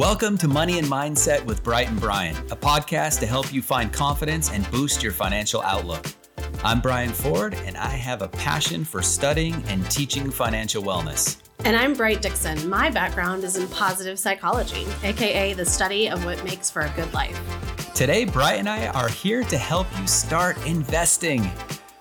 Welcome to Money and Mindset with Bright and Brian, a podcast to help you find confidence and boost your financial outlook. I'm Brian Ford, and I have a passion for studying and teaching financial wellness. And I'm Bright Dixon. My background is in positive psychology, aka the study of what makes for a good life. Today, Bright and I are here to help you start investing.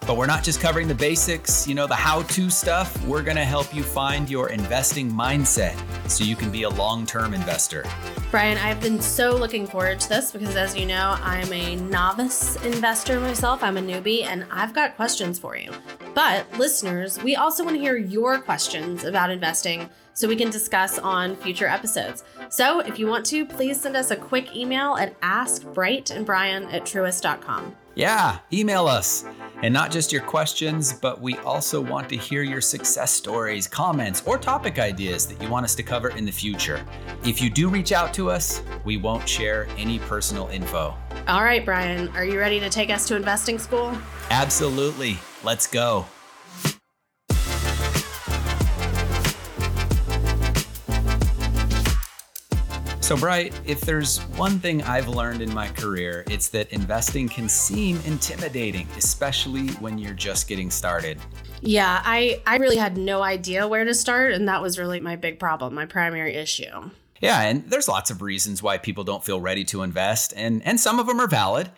But we're not just covering the basics, the how-to stuff. We're going to help you find your investing mindset so you can be a long-term investor. Brian, I've been so looking forward to this because, as you know, I'm a novice investor myself. I'm a newbie, and I've got questions for you. But listeners, we also want to hear your questions about investing so we can discuss on future episodes. So if you want to, please send us a quick email at askbrightandbrian@truist.com. Yeah, email us. And not just your questions, but we also want to hear your success stories, comments, or topic ideas that you want us to cover in the future. If you do reach out to us, we won't share any personal info. All right, Brian, are you ready to take us to investing school? Absolutely. Let's go. So Bright, if there's one thing I've learned in my career, it's that investing can seem intimidating, especially when you're just getting started. Yeah, I really had no idea where to start, and that was really my big problem, my primary issue. Yeah, and there's lots of reasons why people don't feel ready to invest, and some of them are valid,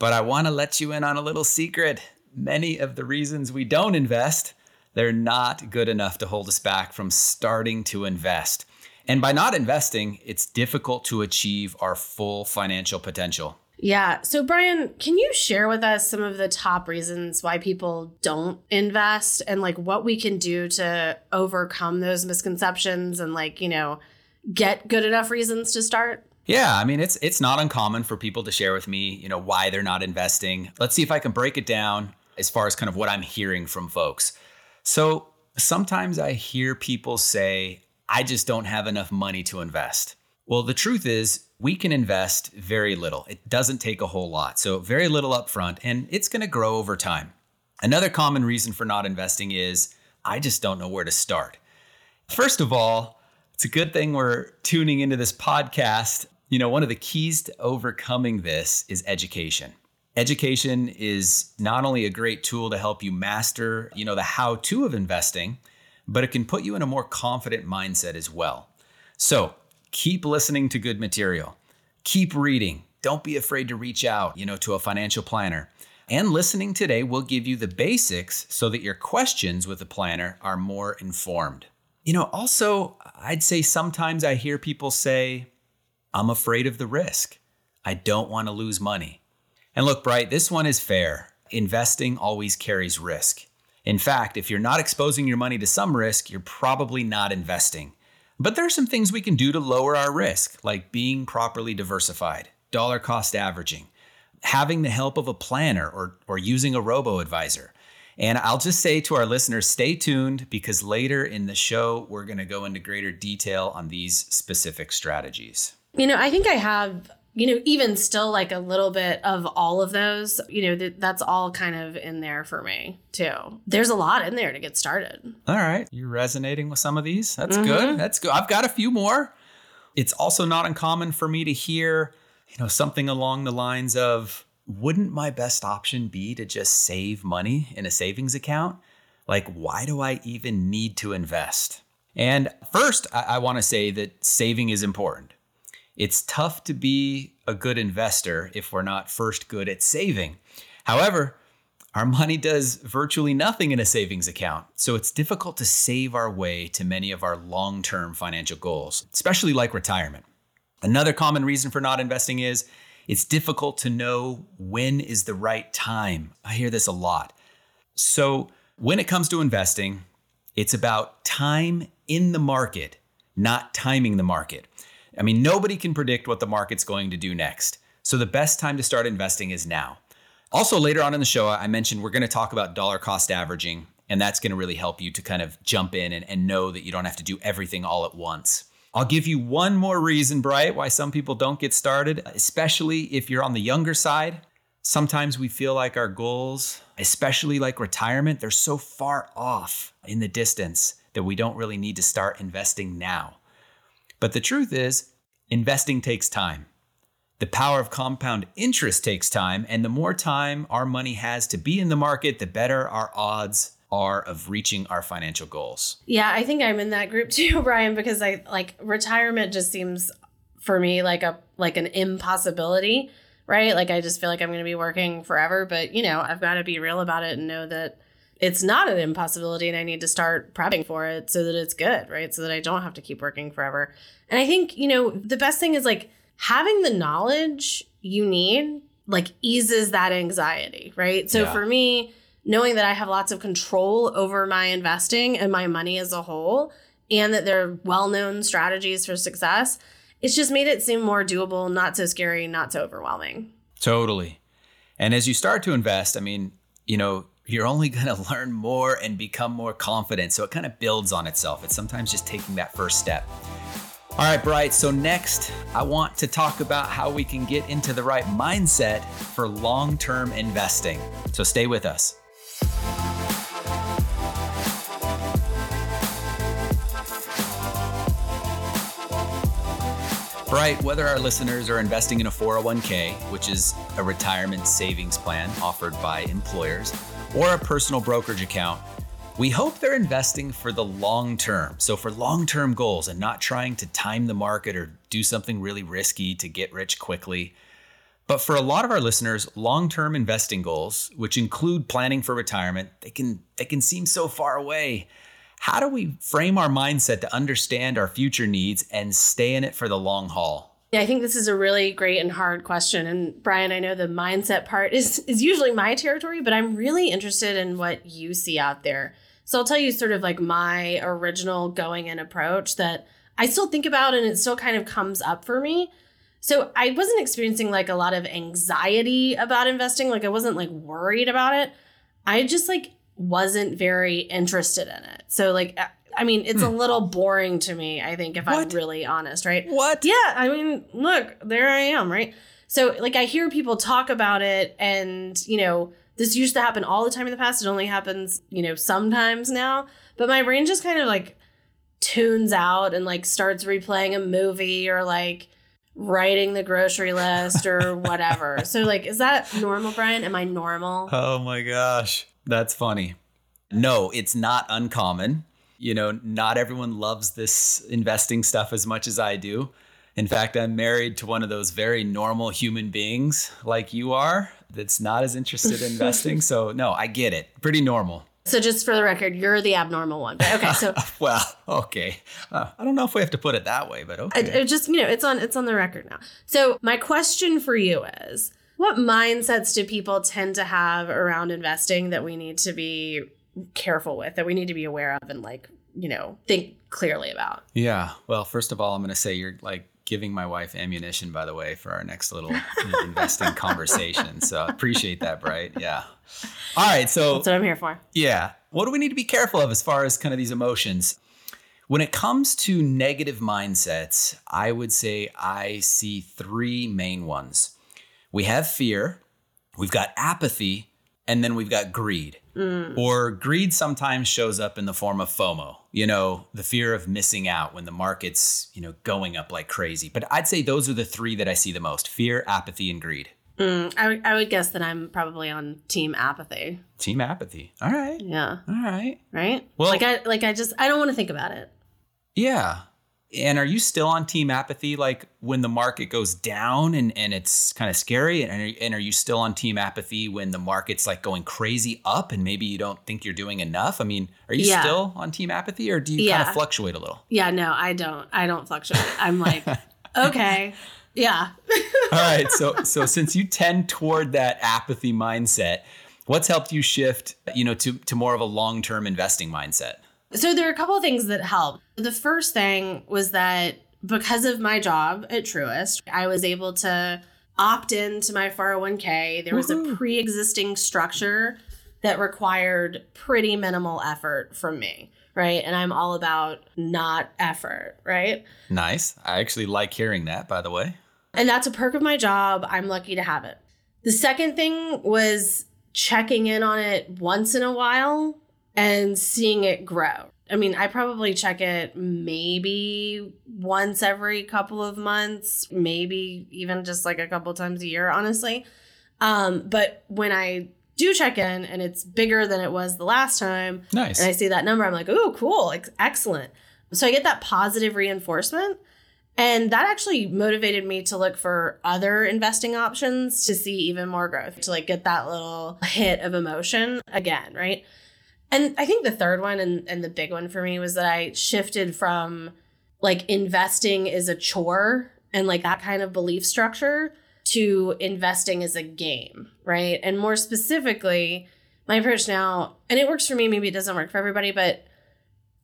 but I want to let you in on a little secret. Many of the reasons we don't invest, they're not good enough to hold us back from starting to invest. And by not investing, it's difficult to achieve our full financial potential. Yeah. So Brian, can you share with us some of the top reasons why people don't invest and what we can do to overcome those misconceptions and get good enough reasons to start? Yeah. I mean, it's not uncommon for people to share with me, why they're not investing. Let's see if I can break it down as far as kind of what I'm hearing from folks. So sometimes I hear people say, I just don't have enough money to invest. Well, the truth is we can invest very little. It doesn't take a whole lot. So very little upfront, and it's going to grow over time. Another common reason for not investing is I just don't know where to start. First of all, it's a good thing we're tuning into this podcast. One of the keys to overcoming this is education. Education is not only a great tool to help you master, the how-to of investing, but it can put you in a more confident mindset as well. So keep listening to good material. Keep reading. Don't be afraid to reach out, to a financial planner. And listening today will give you the basics so that your questions with the planner are more informed. Also, I'd say sometimes I hear people say, I'm afraid of the risk. I don't want to lose money. And look, Bright, this one is fair. Investing always carries risk. In fact, if you're not exposing your money to some risk, you're probably not investing. But there are some things we can do to lower our risk, like being properly diversified, dollar cost averaging, having the help of a planner or using a robo-advisor. And I'll just say to our listeners, stay tuned because later in the show, we're going to go into greater detail on these specific strategies. I think I have, even still a little bit of all of those, that's all kind of in there for me too. There's a lot in there to get started. All right. You're resonating with some of these. That's good. That's good. I've got a few more. It's also not uncommon for me to hear, something along the lines of, wouldn't my best option be to just save money in a savings account? Why do I even need to invest? And first, I want to say that saving is important. It's tough to be a good investor if we're not first good at saving. However, our money does virtually nothing in a savings account, so it's difficult to save our way to many of our long-term financial goals, especially retirement. Another common reason for not investing is it's difficult to know when is the right time. I hear this a lot. So when it comes to investing, it's about time in the market, not timing the market. Nobody can predict what the market's going to do next. So the best time to start investing is now. Also, later on in the show, I mentioned we're going to talk about dollar cost averaging, and that's going to really help you to kind of jump in and know that you don't have to do everything all at once. I'll give you one more reason, Bright, why some people don't get started, especially if you're on the younger side. Sometimes we feel like our goals, especially retirement, they're so far off in the distance that we don't really need to start investing now. But the truth is, Investing takes time. The power of compound interest takes time, and the more time our money has to be in the market, the better our odds are of reaching our financial goals. Yeah, I think I'm in that group too, Brian, because I like retirement just seems for me like an impossibility, right? Like I just feel like I'm going to be working forever, but you know, I've got to be real about it and know that it's not an impossibility and I need to start prepping for it so that it's good, right? So that I don't have to keep working forever. And I think, you know, the best thing is like having the knowledge you need like eases that anxiety, right? So for me, knowing that I have lots of control over my investing and my money as a whole, and that there are well-known strategies for success, it's just made it seem more doable, not so scary, not so overwhelming. Totally. And as you start to invest, I mean, you know, you're only going to learn more and become more confident. So it kind of builds on itself. It's sometimes just taking that first step. All right, Bright. So next, I want to talk about how we can get into the right mindset for long-term investing. So stay with us. Bright, whether our listeners are investing in a 401k, which is a retirement savings plan offered by employers, or a personal brokerage account, we hope they're investing for the long term. So for long-term goals and not trying to time the market or do something really risky to get rich quickly. But for a lot of our listeners, long-term investing goals, which include planning for retirement, they can seem so far away. How do we frame our mindset to understand our future needs and stay in it for the long haul? Yeah, I think this is a really great and hard question. And Brian, I know the mindset part is usually my territory, but I'm really interested in what you see out there. So I'll tell you sort of like my original going in approach that I still think about and it still kind of comes up for me. So I wasn't experiencing like a lot of anxiety about investing. Like I wasn't like worried about it. I just like wasn't very interested in it. So like, I mean, it's a little boring to me, I think, if I'm really honest, right? What? Yeah. I mean, look, there I am, right? So like I hear people talk about it and, you know, this used to happen all the time in the past. It only happens, you know, sometimes now, but my brain just kind of like tunes out and like starts replaying a movie or like writing the grocery list or whatever. So like, is that normal, Brian? Am I normal? Oh my gosh. That's funny. No, it's not uncommon. You know, not everyone loves this investing stuff as much as I do. In fact, I'm married to one of those very normal human beings like you are that's not as interested in investing. So no, I get it. Pretty normal. So just for the record, you're the abnormal one. But okay, so well, okay. I don't know if we have to put it that way, but okay. It just, you know, it's on the record now. So my question for you is, what mindsets do people tend to have around investing that we need to be careful with, that we need to be aware of and like, you know, think clearly about? Yeah. Well, first of all, I'm going to say you're like giving my wife ammunition, by the way, for our next little investing conversation. So I appreciate that, Bright. Yeah. All right. So that's what I'm here for. Yeah. What do we need to be careful of as far as kind of these emotions? When it comes to negative mindsets, I would say I see three main ones. We have fear, we've got apathy, and then we've got greed. Or greed sometimes shows up in the form of FOMO, you know, the fear of missing out when the market's, you know, going up like crazy. But I'd say those are the three that I see the most: fear, apathy, and greed. I would guess that I'm probably on team apathy. Team apathy. All right. Yeah. All right. Right? Well, I don't want to think about it. Yeah. And are you still on team apathy? Like when the market goes down and it's kind of scary? And are you still on team apathy when the market's like going crazy up and maybe you don't think you're doing enough? I mean, are you still on team apathy or do you kind of fluctuate a little? Yeah, no, I don't fluctuate. I'm like, okay. Yeah. All right. So since you tend toward that apathy mindset, what's helped you shift, you know, to more of a long-term investing mindset? So there are a couple of things that helped. The first thing was that because of my job at Truist, I was able to opt into my 401k. There was a pre-existing structure that required pretty minimal effort from me, right? And I'm all about not effort, right? Nice. I actually like hearing that, by the way. And that's a perk of my job. I'm lucky to have it. The second thing was checking in on it once in a while and seeing it grow. I mean, I probably check it maybe once every couple of months, maybe even just like a couple times a year, honestly. But when I do check in and it's bigger than it was the last time, nice, and I see that number, I'm like, oh, cool, excellent. So I get that positive reinforcement. And that actually motivated me to look for other investing options to see even more growth, to like get that little hit of emotion again, right? And I think the third one and the big one for me was that I shifted from like investing is a chore and like that kind of belief structure to investing is a game, right? And more specifically, my approach now, and it works for me, maybe it doesn't work for everybody, but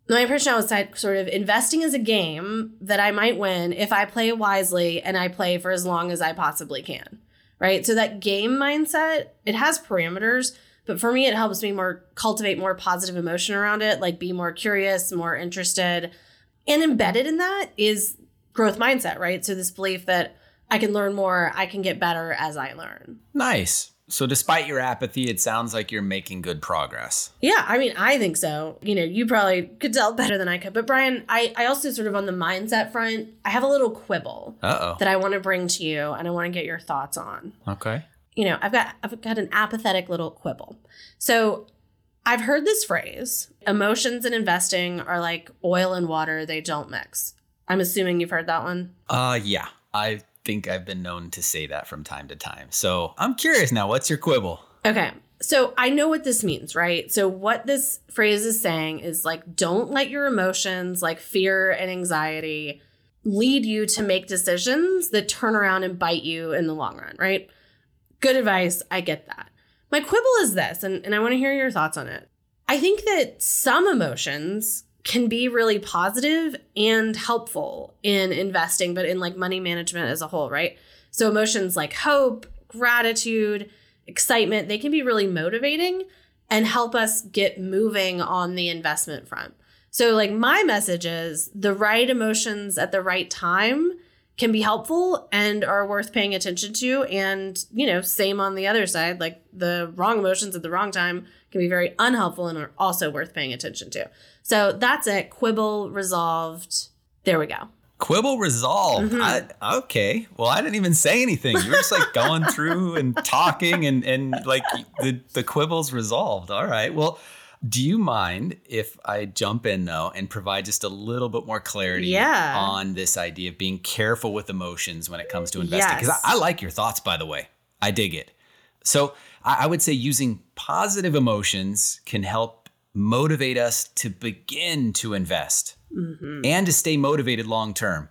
my approach now is sort of investing is a game that I might win if I play wisely and I play for as long as I possibly can, right? So that game mindset, it has parameters, but for me, it helps me more cultivate more positive emotion around it, like be more curious, more interested. And embedded in that is growth mindset, right? So this belief that I can learn more, I can get better as I learn. Nice. So despite your apathy, it sounds like you're making good progress. Yeah, I mean, I think so. You know, you probably could tell better than I could. But Brian, I also sort of on the mindset front, I have a little quibble that I want to bring to you and I want to get your thoughts on. Okay. You know, I've got an apathetic little quibble. So I've heard this phrase, emotions and investing are like oil and water, they don't mix. I'm assuming you've heard that one. Yeah, I think I've been known to say that from time to time. So I'm curious now, what's your quibble? Okay, so I know what this means, right? So what this phrase is saying is like, don't let your emotions like fear and anxiety lead you to make decisions that turn around and bite you in the long run, right? Good advice. I get that. My quibble is this, and I want to hear your thoughts on it. I think that some emotions can be really positive and helpful in investing, but in like money management as a whole, right? So emotions like hope, gratitude, excitement, they can be really motivating and help us get moving on the investment front. So like my message is the right emotions at the right time can be helpful and are worth paying attention to. And, you know, same on the other side, like the wrong emotions at the wrong time can be very unhelpful and are also worth paying attention to. So that's it. Quibble resolved. There we go. Quibble resolved. Mm-hmm. Okay. Well, I didn't even say anything. You were just like going through and talking and like the quibble's resolved. All right. Well, do you mind if I jump in, though, and provide just a little bit more clarity on this idea of being careful with emotions when it comes to investing? Because I like your thoughts, by the way. I dig it. So I would say using positive emotions can help motivate us to begin to invest and to stay motivated long term,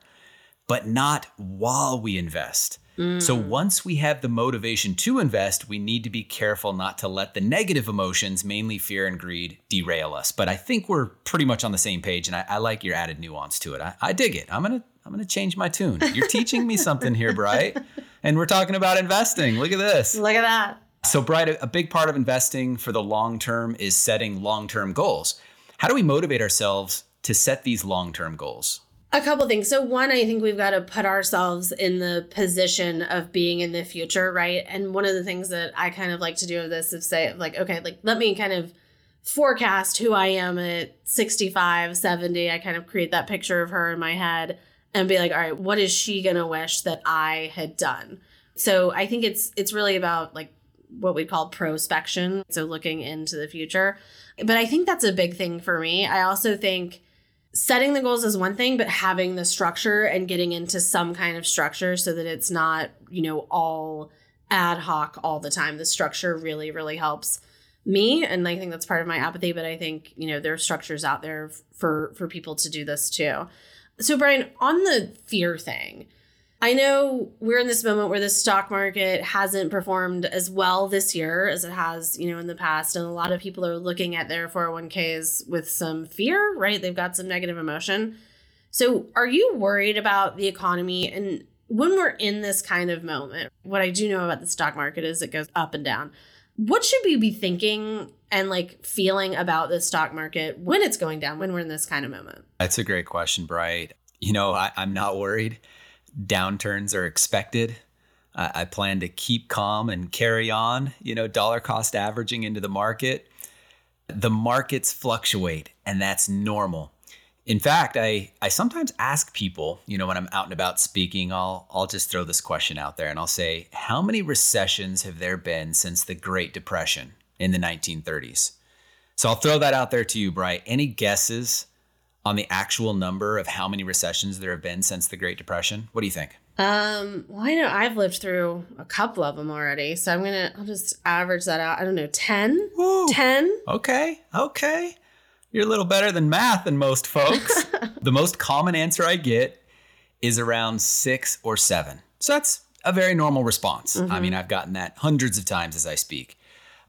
but not while we invest. So once we have the motivation to invest, we need to be careful not to let the negative emotions, mainly fear and greed, derail us. But I think we're pretty much on the same page, and I like your added nuance to it. I dig it. I'm gonna change my tune. You're teaching me something here, Bright. And we're talking about investing. Look at this. Look at that. So, Bright, a big part of investing for the long term is setting long-term goals. How do we motivate ourselves to set these long-term goals? A couple things. So one, I think we've got to put ourselves in the position of being in the future, right? And one of the things that I kind of like to do with this is say like, okay, like let me kind of forecast who I am at 65, 70. I kind of create that picture of her in my head and be like, all right, what is she going to wish that I had done? So I think it's really about like what we call prospection. So looking into the future. But I think that's a big thing for me. I also think setting the goals is one thing, but having the structure and getting into some kind of structure so that it's not, you know, all ad hoc all the time. The structure really, really helps me. And I think that's part of my apathy, but I think, you know, there are structures out there for people to do this too. So Brian, on the fear thing, I know we're in this moment where the stock market hasn't performed as well this year as it has, you know, in the past. And a lot of people are looking at their 401ks with some fear, right? They've got some negative emotion. So are you worried about the economy? And when we're in this kind of moment, what I do know about the stock market is it goes up and down. What should we be thinking and like feeling about the stock market when it's going down, when we're in this kind of moment? That's a great question, Bright. You know, I'm not worried. Downturns are expected. I plan to keep calm and carry on, you know, dollar cost averaging into the market. The markets fluctuate, and that's normal. In fact, I sometimes ask people, you know, when I'm out and about speaking, I'll just throw this question out there and I'll say, how many recessions have there been since the Great Depression in the 1930s? So I'll throw that out there to you, Bright. Any guesses on the actual number of how many recessions there have been since the Great Depression? What do you think? Well, I know I've lived through a couple of them already, so I'll just average that out. I don't know, 10? Woo. 10? Okay. You're a little better than math than most folks. The most common answer I get is around 6 or 7. So that's a very normal response. Mm-hmm. I mean, I've gotten that hundreds of times as I speak.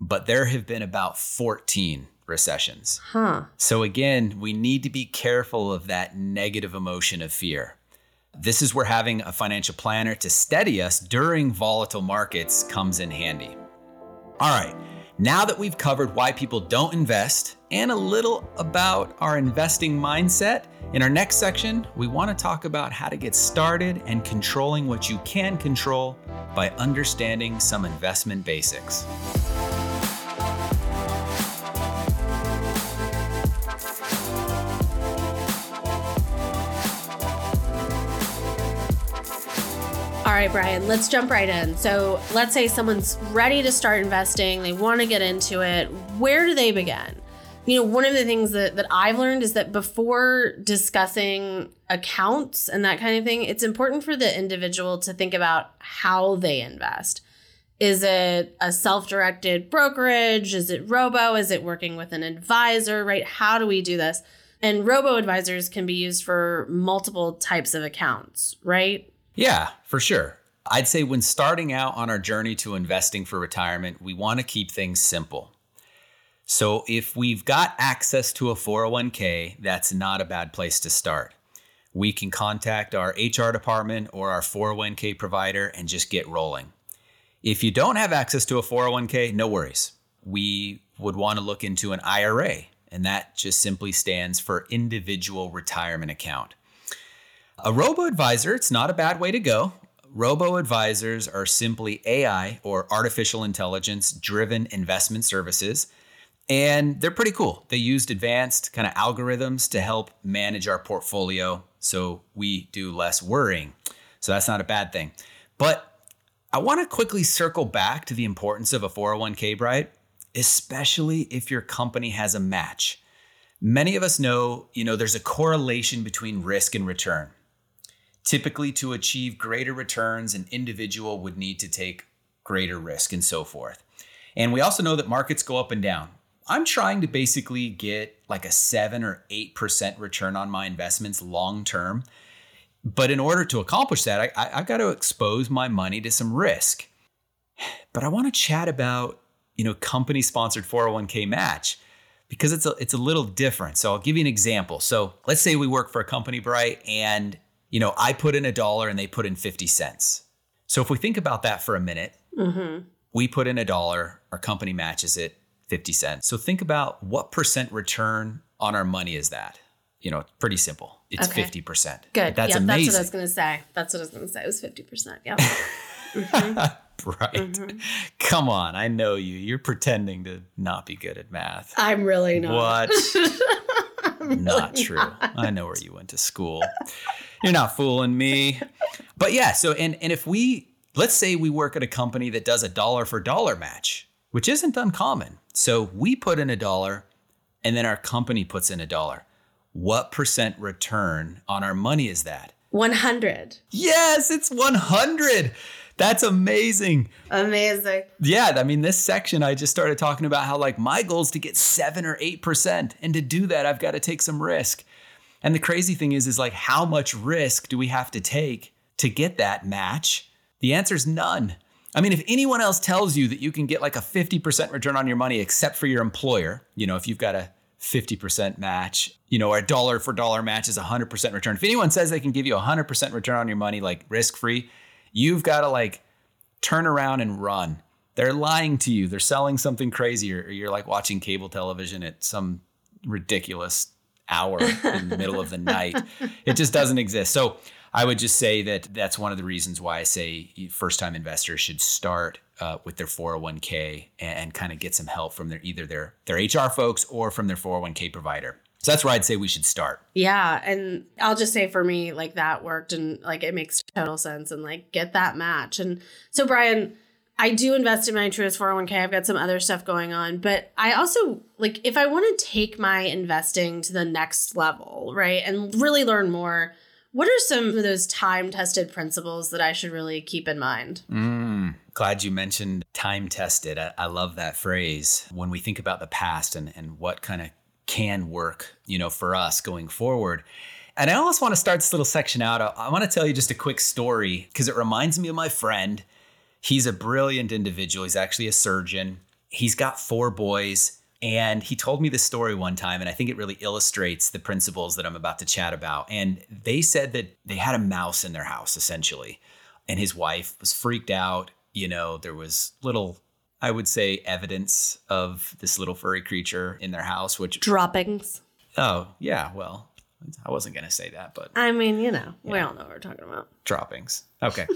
But there have been about 14 recessions. Huh. So again, we need to be careful of that negative emotion of fear. This is where having a financial planner to steady us during volatile markets comes in handy. All right. Now that we've covered why people don't invest and a little about our investing mindset, in our next section, we want to talk about how to get started and controlling what you can control by understanding some investment basics. All right, Brian, let's jump right in. So let's say someone's ready to start investing. They want to get into it. Where do they begin? You know, one of the things that I've learned is that before discussing accounts and that kind of thing, it's important for the individual to think about how they invest. Is it a self-directed brokerage? Is it robo? Is it working with an advisor, right? How do we do this? And robo-advisors can be used for multiple types of accounts, right? Yeah, for sure. I'd say when starting out on our journey to investing for retirement, we want to keep things simple. So if we've got access to a 401k, that's not a bad place to start. We can contact our HR department or our 401k provider and just get rolling. If you don't have access to a 401k, no worries. We would want to look into an IRA, and that just simply stands for Individual Retirement Account. A robo-advisor, it's not a bad way to go. Robo-advisors are simply AI or artificial intelligence-driven investment services, and they're pretty cool. They used advanced kind of algorithms to help manage our portfolio so we do less worrying. So that's not a bad thing. But I want to quickly circle back to the importance of a 401k, Bright, especially if your company has a match. Many of us know, you know, there's a correlation between risk and return. Typically, to achieve greater returns, an individual would need to take greater risk and so forth. And we also know that markets go up and down. I'm trying to basically get like a 7 or 8% return on my investments long term. But in order to accomplish that, I've got to expose my money to some risk. But I want to chat about, you know, company-sponsored 401k match, because it's a little different. So I'll give you an example. So let's say we work for a company, Bright, and you know, I put in $1 and they put in 50 cents. So if we think about that for a minute, mm-hmm. We put in $1, our company matches it 50 cents. So think about what percent return on our money is that? You know, pretty simple. It's okay. 50%. Good. That's amazing. That's what I was going to say. It was 50%. Yeah. Mm-hmm. Right. Mm-hmm. Come on. I know you. You're pretending to not be good at math. I'm really not. What? Not true. I know where you went to school. You're not fooling me. But yeah, so and if we, let's say we work at a company that does a $1 for $1 match, which isn't uncommon. So we put in $1 and then our company puts in $1. What percent return on our money is that? 100. Yes, it's 100. That's amazing. Amazing. Yeah. I mean, this section, I just started talking about how like my goal is to get 7 or 8%. And to do that, I've got to take some risk. And the crazy thing is like, how much risk do we have to take to get that match? The answer is none. I mean, if anyone else tells you that you can get like a 50% return on your money, except for your employer, you know, if you've got a 50% match, you know, a $1 for $1 match is 100% return. If anyone says they can give you 100% return on your money, like risk-free, you've got to like turn around and run. They're lying to you. They're selling something crazy, or you're like watching cable television at some ridiculous hour in the middle of the night. It just doesn't exist. So I would just say that's one of the reasons why I say first-time investors should start with their 401k and kind of get some help from their either their HR folks or from their 401k provider. So that's where I'd say we should start. Yeah. And I'll just say for me, like that worked and like it makes total sense and like get that match. And so, Brian, I do invest in my Truist 401k. I've got some other stuff going on, but I also like if I want to take my investing to the next level, right, and really learn more, what are some of those time-tested principles that I should really keep in mind? Glad you mentioned time-tested. I love that phrase. When we think about the past and what kind of can work, you know, for us going forward. And I almost want to start this little section out. I want to tell you just a quick story because it reminds me of my friend. He's a brilliant individual. He's actually a surgeon. He's got 4 boys. And he told me this story one time, and I think it really illustrates the principles that I'm about to chat about. And they said that they had a mouse in their house, essentially. And his wife was freaked out. You know, there was little, I would say, evidence of this little furry creature in their house, which... droppings. Oh, yeah. Well, I wasn't going to say that, but... I mean, you know, we all know what we're talking about. Droppings. Okay.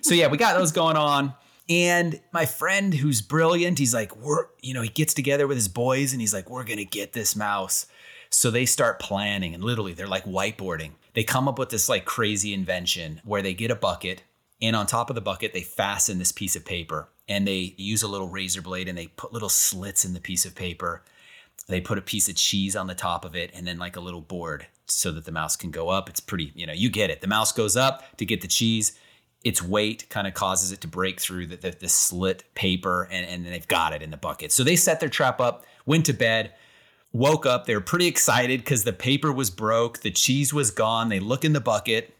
So, yeah, we got those going on. And my friend who's brilliant, he's like, he gets together with his boys and he's like, we're going to get this mouse. So they start planning and literally they're like whiteboarding. They come up with this like crazy invention where they get a bucket and on top of the bucket, they fasten this piece of paper and they use a little razor blade and they put little slits in the piece of paper. They put a piece of cheese on the top of it and then like a little board so that the mouse can go up. It's pretty, you know, you get it. The mouse goes up to get the cheese. Its weight kind of causes it to break through the slit paper, and they've got it in the bucket. So they set their trap up, went to bed, woke up. They were pretty excited because the paper was broke. The cheese was gone. They look in the bucket,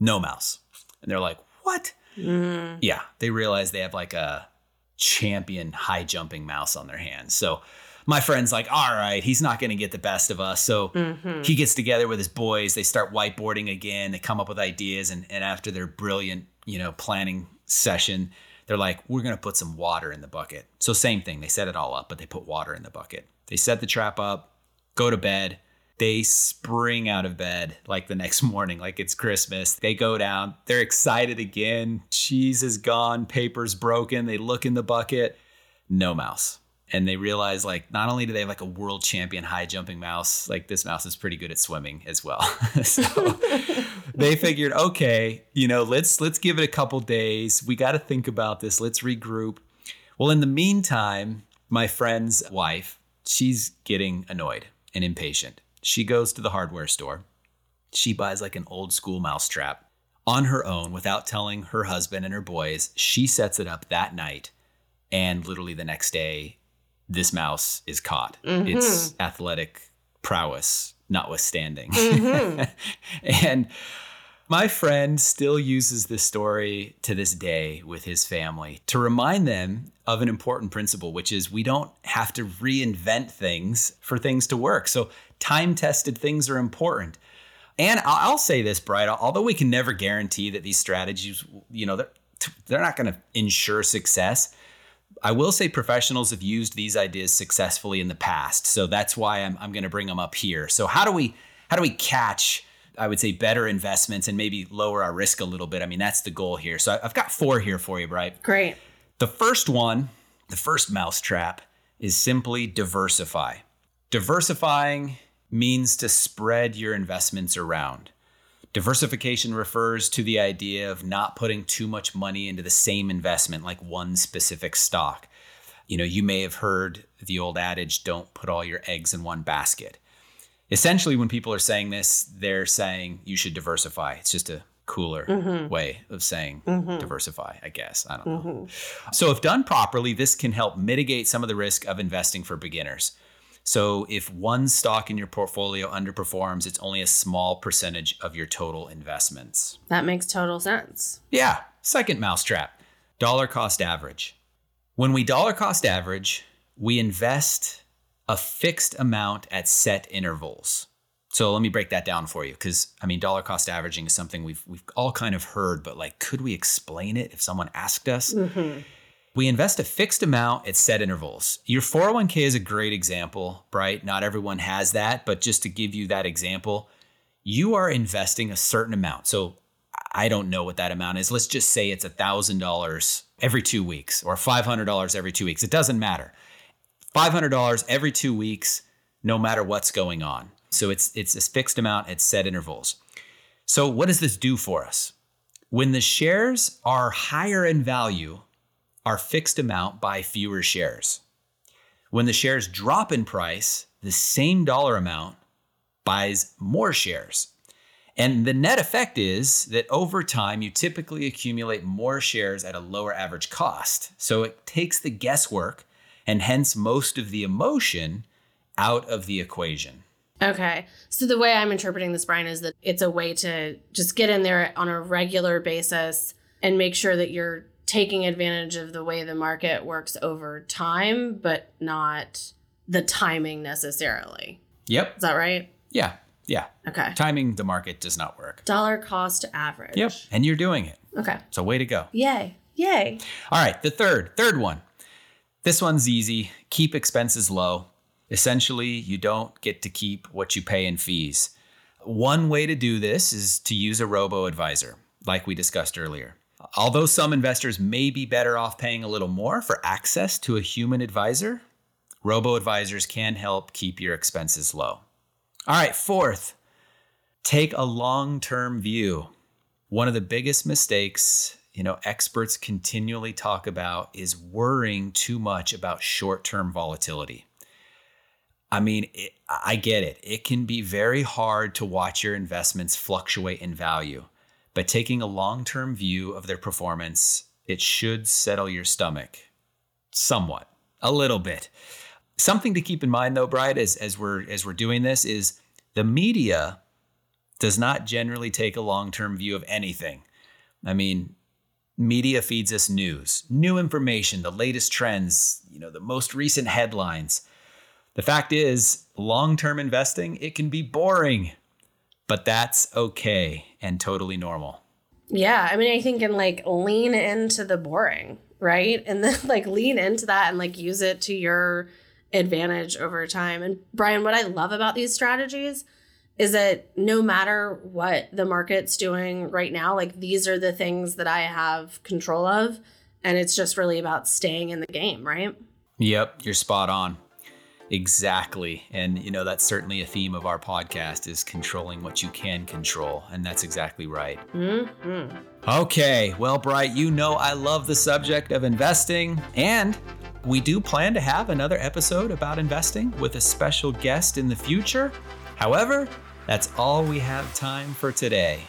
no mouse. And they're like, what? Mm-hmm. Yeah, they realize they have like a champion high jumping mouse on their hands. So my friend's like, all right, he's not going to get the best of us. So he gets together with his boys. They start whiteboarding again. They come up with ideas. And after their brilliant planning session, they're like, we're going to put some water in the bucket. So same thing. They set it all up, but they put water in the bucket. They set the trap up, go to bed. They spring out of bed like the next morning, like it's Christmas. They go down. They're excited again. Cheese is gone. Paper's broken. They look in the bucket. No mouse. And they realize like, not only do they have like a world champion high jumping mouse, like this mouse is pretty good at swimming as well. So they figured, okay, let's give it a couple days. We got to think about this. Let's regroup. Well, in the meantime, my friend's wife, she's getting annoyed and impatient. She goes to the hardware store. She buys like an old school mouse trap on her own without telling her husband and her boys. She sets it up that night and literally the next day, this mouse is caught. Its athletic prowess notwithstanding. And my friend still uses this story to this day with his family to remind them of an important principle, which is we don't have to reinvent things for things to work. So time-tested things are important. And I'll say this, Bright, although we can never guarantee that these strategies, they're not going to ensure success, I will say professionals have used these ideas successfully in the past. So that's why I'm going to bring them up here. So how do we catch, I would say, better investments and maybe lower our risk a little bit? I mean, that's the goal here. So I've got 4 here for you, Bright. Great. The first one, the first mouse trap, is simply diversify. Diversifying means to spread your investments around. Diversification refers to the idea of not putting too much money into the same investment, like one specific stock. You may have heard the old adage, don't put all your eggs in one basket. Essentially, when people are saying this, they're saying you should diversify. It's just a cooler way of saying diversify, I guess. I don't know. So if done properly, this can help mitigate some of the risk of investing for beginners. So if one stock in your portfolio underperforms, it's only a small percentage of your total investments. That makes total sense. Yeah. Second mousetrap, dollar cost average. When we dollar cost average, we invest a fixed amount at set intervals. So let me break that down for you because, dollar cost averaging is something we've all kind of heard, but like, could we explain it if someone asked us? We invest a fixed amount at set intervals. Your 401k is a great example, right? Not everyone has that, but just to give you that example, you are investing a certain amount. So I don't know what that amount is. Let's just say it's $1,000 every 2 weeks or $500 every 2 weeks. It doesn't matter. $500 every 2 weeks, no matter what's going on. So it's a fixed amount at set intervals. So what does this do for us? When the shares are higher in value, our fixed amount buy fewer shares. When the shares drop in price, the same dollar amount buys more shares. And the net effect is that over time, you typically accumulate more shares at a lower average cost. So it takes the guesswork and hence most of the emotion out of the equation. Okay. So the way I'm interpreting this, Brian, is that it's a way to just get in there on a regular basis and make sure that you're taking advantage of the way the market works over time, but not the timing necessarily. Yep. Is that right? Yeah. Yeah. Okay. Timing the market does not work. Dollar cost average. Yep. And you're doing it. Okay. So way to go. Yay. Yay. All right. The third one. This one's easy. Keep expenses low. Essentially, you don't get to keep what you pay in fees. One way to do this is to use a robo-advisor, like we discussed earlier. Although some investors may be better off paying a little more for access to a human advisor, robo-advisors can help keep your expenses low. All right, fourth, take a long-term view. One of the biggest mistakes, experts continually talk about is worrying too much about short-term volatility. I get it. It can be very hard to watch your investments fluctuate in value, but taking a long-term view of their performance, it should settle your stomach somewhat, a little bit. Something to keep in mind, though, Bright, as we're doing this is the media does not generally take a long-term view of anything. Media feeds us news, new information, the latest trends, the most recent headlines. The fact is, long-term investing, it can be boring, but that's okay and totally normal. Yeah, I think and lean into the boring, right? And then lean into that and use it to your advantage over time. And Brian, what I love about these strategies is that no matter what the market's doing right now, these are the things that I have control of. And it's just really about staying in the game, right? Yep, you're spot on. Exactly. And, that's certainly a theme of our podcast is controlling what you can control. And that's exactly right. Mm-hmm. Okay. Well, Bright, I love the subject of investing. And we do plan to have another episode about investing with a special guest in the future. However, that's all we have time for today.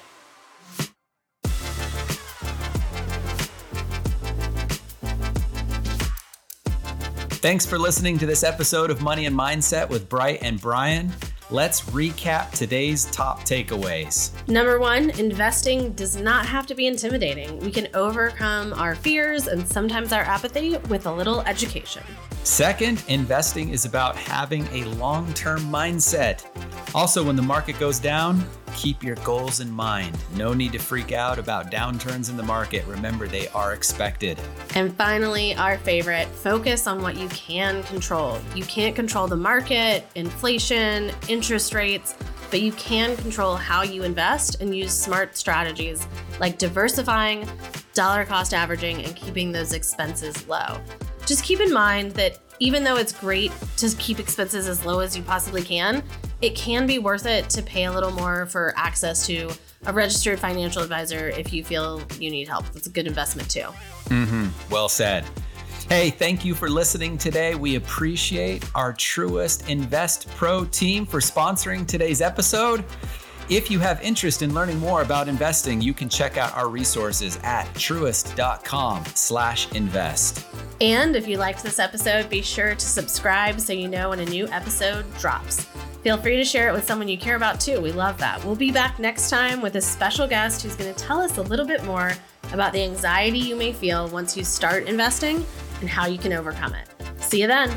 Thanks for listening to this episode of Money and Mindset with Bright and Brian. Let's recap today's top takeaways. Number 1, investing does not have to be intimidating. We can overcome our fears and sometimes our apathy with a little education. Second, investing is about having a long-term mindset. Also, when the market goes down, keep your goals in mind. No need to freak out about downturns in the market. Remember, they are expected. And finally, our favorite, focus on what you can control. You can't control the market, inflation, interest rates, but you can control how you invest and use smart strategies like diversifying, dollar cost averaging, and keeping those expenses low. Just keep in mind that even though it's great to keep expenses as low as you possibly can, it can be worth it to pay a little more for access to a registered financial advisor if you feel you need help. That's a good investment too. Mm-hmm. Well said. Hey, thank you for listening today. We appreciate our Truist Invest Pro team for sponsoring today's episode. If you have interest in learning more about investing, you can check out our resources at truist.com/invest. And if you liked this episode, be sure to subscribe so you know when a new episode drops. Feel free to share it with someone you care about too. We love that. We'll be back next time with a special guest who's going to tell us a little bit more about the anxiety you may feel once you start investing and how you can overcome it. See you then.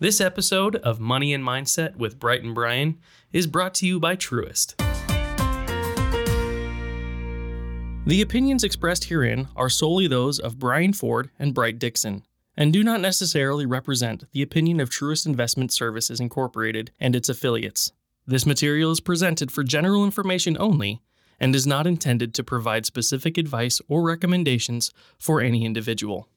This episode of Money and Mindset with Bright and Brian is brought to you by Truist. The opinions expressed herein are solely those of Brian Ford and Bright Dixon and do not necessarily represent the opinion of Truist Investment Services Incorporated and its affiliates. This material is presented for general information only and is not intended to provide specific advice or recommendations for any individual.